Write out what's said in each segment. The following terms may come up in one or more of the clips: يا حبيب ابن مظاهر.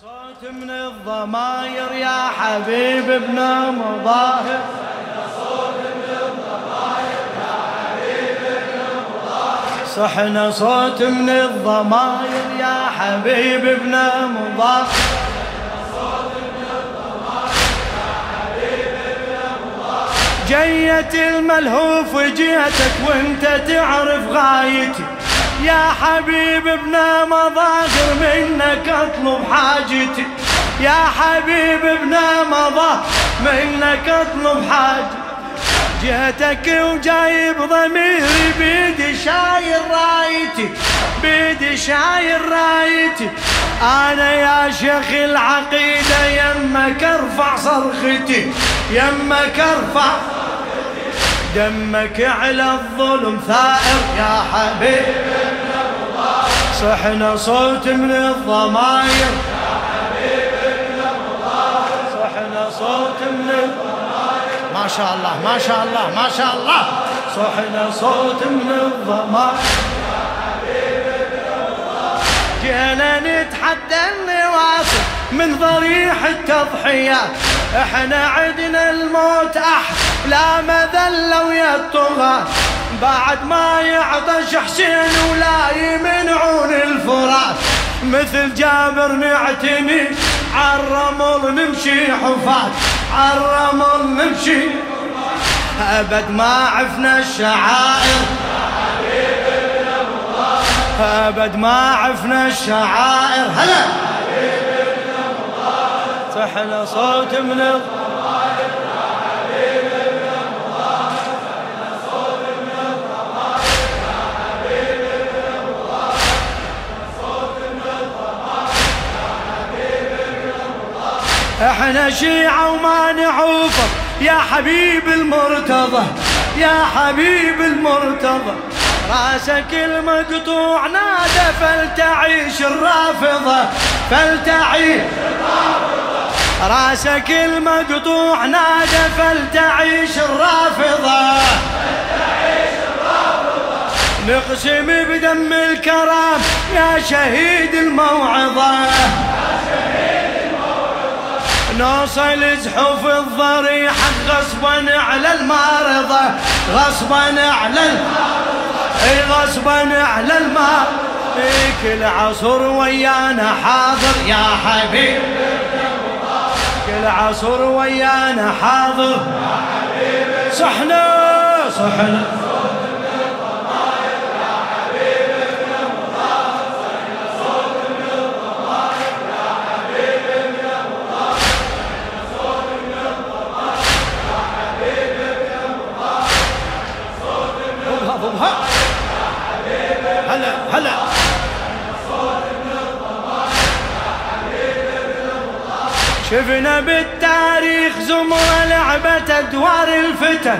صوت من الضماير يا حبيب ابن مظاهر، صوت من الضماير يا حبيب ابن مظاهر، صحنا صوت من الضماير يا حبيب ابن مظاهر، صوت من الضماير يا حبيب ابن مظاهر. جيت الملهوف وجهتك وانت تعرف غايتي يا حبيب ابن مظاهر، منك اطلب حاجتي يا حبيب ابن مظاهر، منك اطلب حاجتي. جهتك وجايب ضميري بيدي شايل رايتي، بيدي شايل رايتي. انا يا شيخ العقيدة يمك ارفع صرختي، يمك ارفع، دمك على الظلم ثائر يا حبيب ابن مظاهر، صحنا صوت من الضماير يا حبيب ابن مظاهر، صحنا صوت من الضماير. ما شاء الله ما شاء الله ما شاء الله، صحنا صوت من الضماير يا حبيب ابن مظاهر. جينا نتحدى النواصب من ضريح التضحيات، احنا عدنا الموت احسن لا مذلة ويا الطغاة، بعد ما يعطش حسين ولا يمنعون الفرات. مثل جابر نعتني عالرمل نمشي حفاة، عالرمل نمشي حفاة، أبد ما عفنا الشعائر يا حبيب ابن مظاهر، أبد ما عفنا الشعائر. هلا يا حبيب ابن مظاهر، صحنا صوت من الضمائر احنا شيعة وما نعوفك يا حبيب المرتضى، يا حبيب المرتضى. راسك المقطوع نادى فلتعيش الرافضة، فلتعيش الرافضة. راسك المقطوع نادى فلتعيش الرافضة، فلتعيش الرافضة. نقسم بدم الكرام يا شهيد الموعظة، نوصل زحوف الضريحة غصبا على المارضة، غصبا على المارضة، غصبا على المارضة. كل عصر ويانا حاضر يا حبيب ابن مظاهر، كل عصر ويانا حاضر يا حبيب. صحنا صحنا صوت من الضمائر يا حبيب ابن مظاهر، صحنا صوت من الضمائر يا حبيب ابن مظاهر. هلا هلا شفنا بالتاريخ زمرة لعبت أدوار الفتن،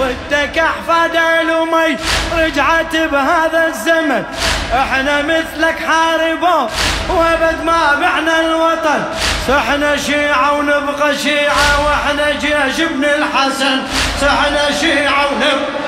ضدك أحفاد علومي رجعت بهذا الزمن. احنا مثلك حاربوا وابد ما بعنا الوطن، صحنا شيعة ونبقى شيعة واحنا جيش ابن الحسن، صحنا شيعة ونبقى،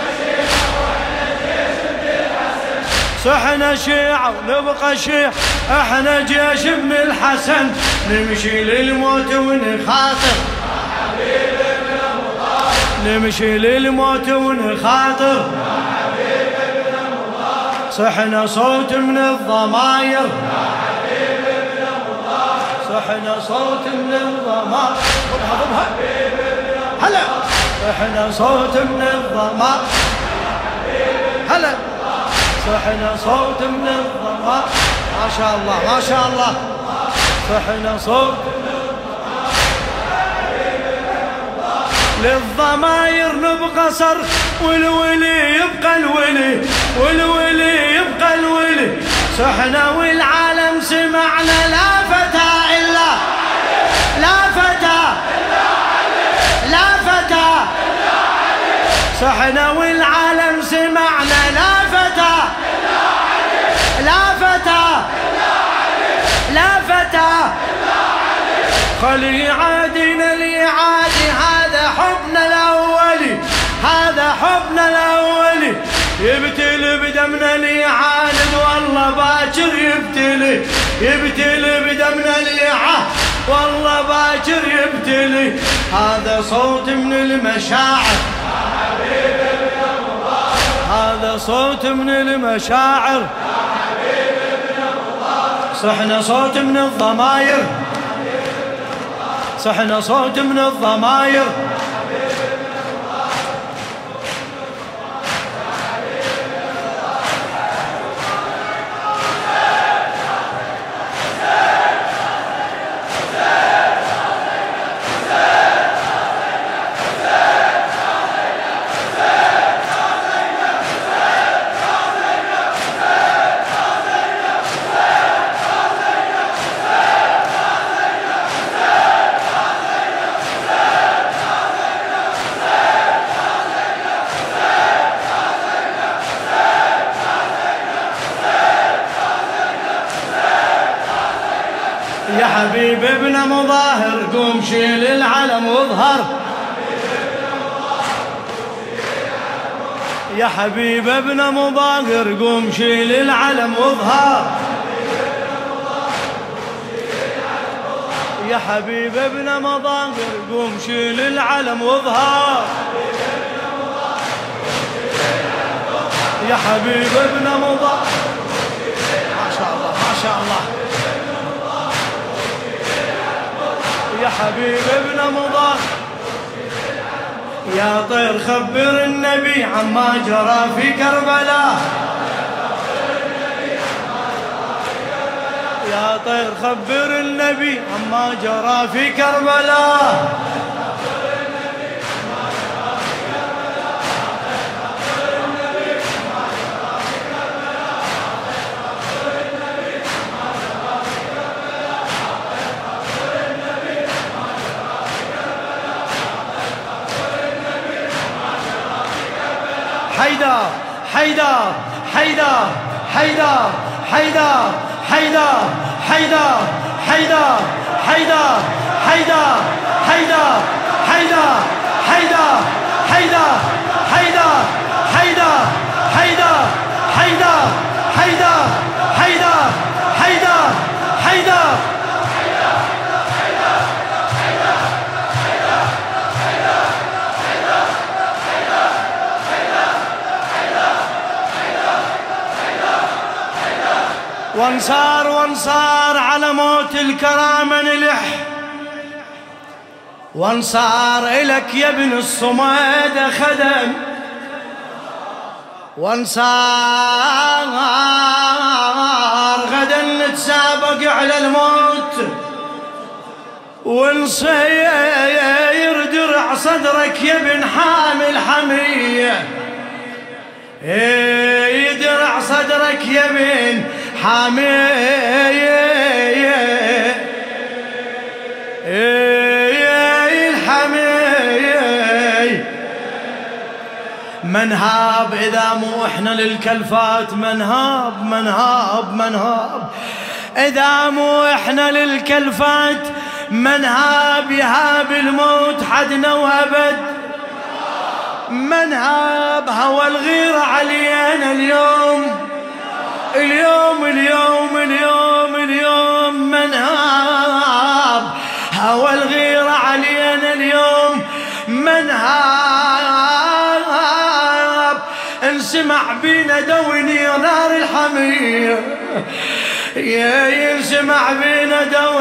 صحنا شيعة ونبقى شيعة، احنا جيش ابن الحسن. نمشي للموت ونخاطر يا حبيب ابن مظاهر، نمشي للموت ونخاطر يا حبيب ابن مظاهر. صحنا صوت من الضماير يا حبيب ابن مظاهر، صحنا صوت من الضماير. هلا صحنا صوت من الضماير يا حبيب. هلا صحنا صوت من الضمائر. ما شاء الله ما شاء الله، صحنا صوت للضمائر. نبقى صرخ والولي يبقى الولي، والولي يبقى الولي. صحنا والعالم سمعنا لا فتى إلا، لا فتى إلا علي، لا فتى إلا علي. صحنا والعالم سمعنا لا فتى، لا فتى إلا علي، لا فتى إلا علي. خلي عادنا الإعادي، هذا حبنا الأولي، هذا حبنا الأولي. يبتلي بدمنا الإعادي والله باكر يبتلي، يبتلي بدمنا الإعادي. مظاهر يبتلي، هذا صوت من المشاعر، يا حبيب ابن مظاهر، هذا صوت من المشاعر، يا حبيب ابن مظاهر، صحنا صوت من الضماير، صحنا صوت من الضماير، يا حبيب ابن مظاهر قوم شيل العلم واظهر، يا حبيب ابن مظاهر قوم شيل العلم واظهر، يا حبيب ابن مظاهر قوم شيل العلم واظهر، يا حبيب ابن مظاهر. ما شاء الله ما شاء الله. يا حبيب ابن مظاهر يا طير خبر النبي عما جرى في كربلاء، يا طير خبر النبي عما جرى في كربلاء، حيدر حيدر حيدر حيدر حيدر حيدر حيدر حيدر حيدر حيدر حيدر حيدر حيدر حيدر حيدر حيدر حيدر حيدر حيدر حيدر حيدر حيدر وانصار وانصار على موت الكرامة نلح، وانصار إلك يا ابن الصميد خدم، وانصار غدا نتسابق على الموت، ونصير درع صدرك يا ابن حامل حمية، يدرع صدرك يا ابن حمية الحمية. منهاب إذا مو إحنا للكلفات، منهاب منهاب منهاب إذا مو إحنا للكلفات، منهاب يهاب الموت حدنا وأبد، منهاب هوى الغيرة علينا اليوم اليوم اليوم اليوم اليوم، منهاب هوى الغيرة علينا اليوم، منهاب انسمع بينا دوني يا نار الحمية، يا ينسمع بينا دوني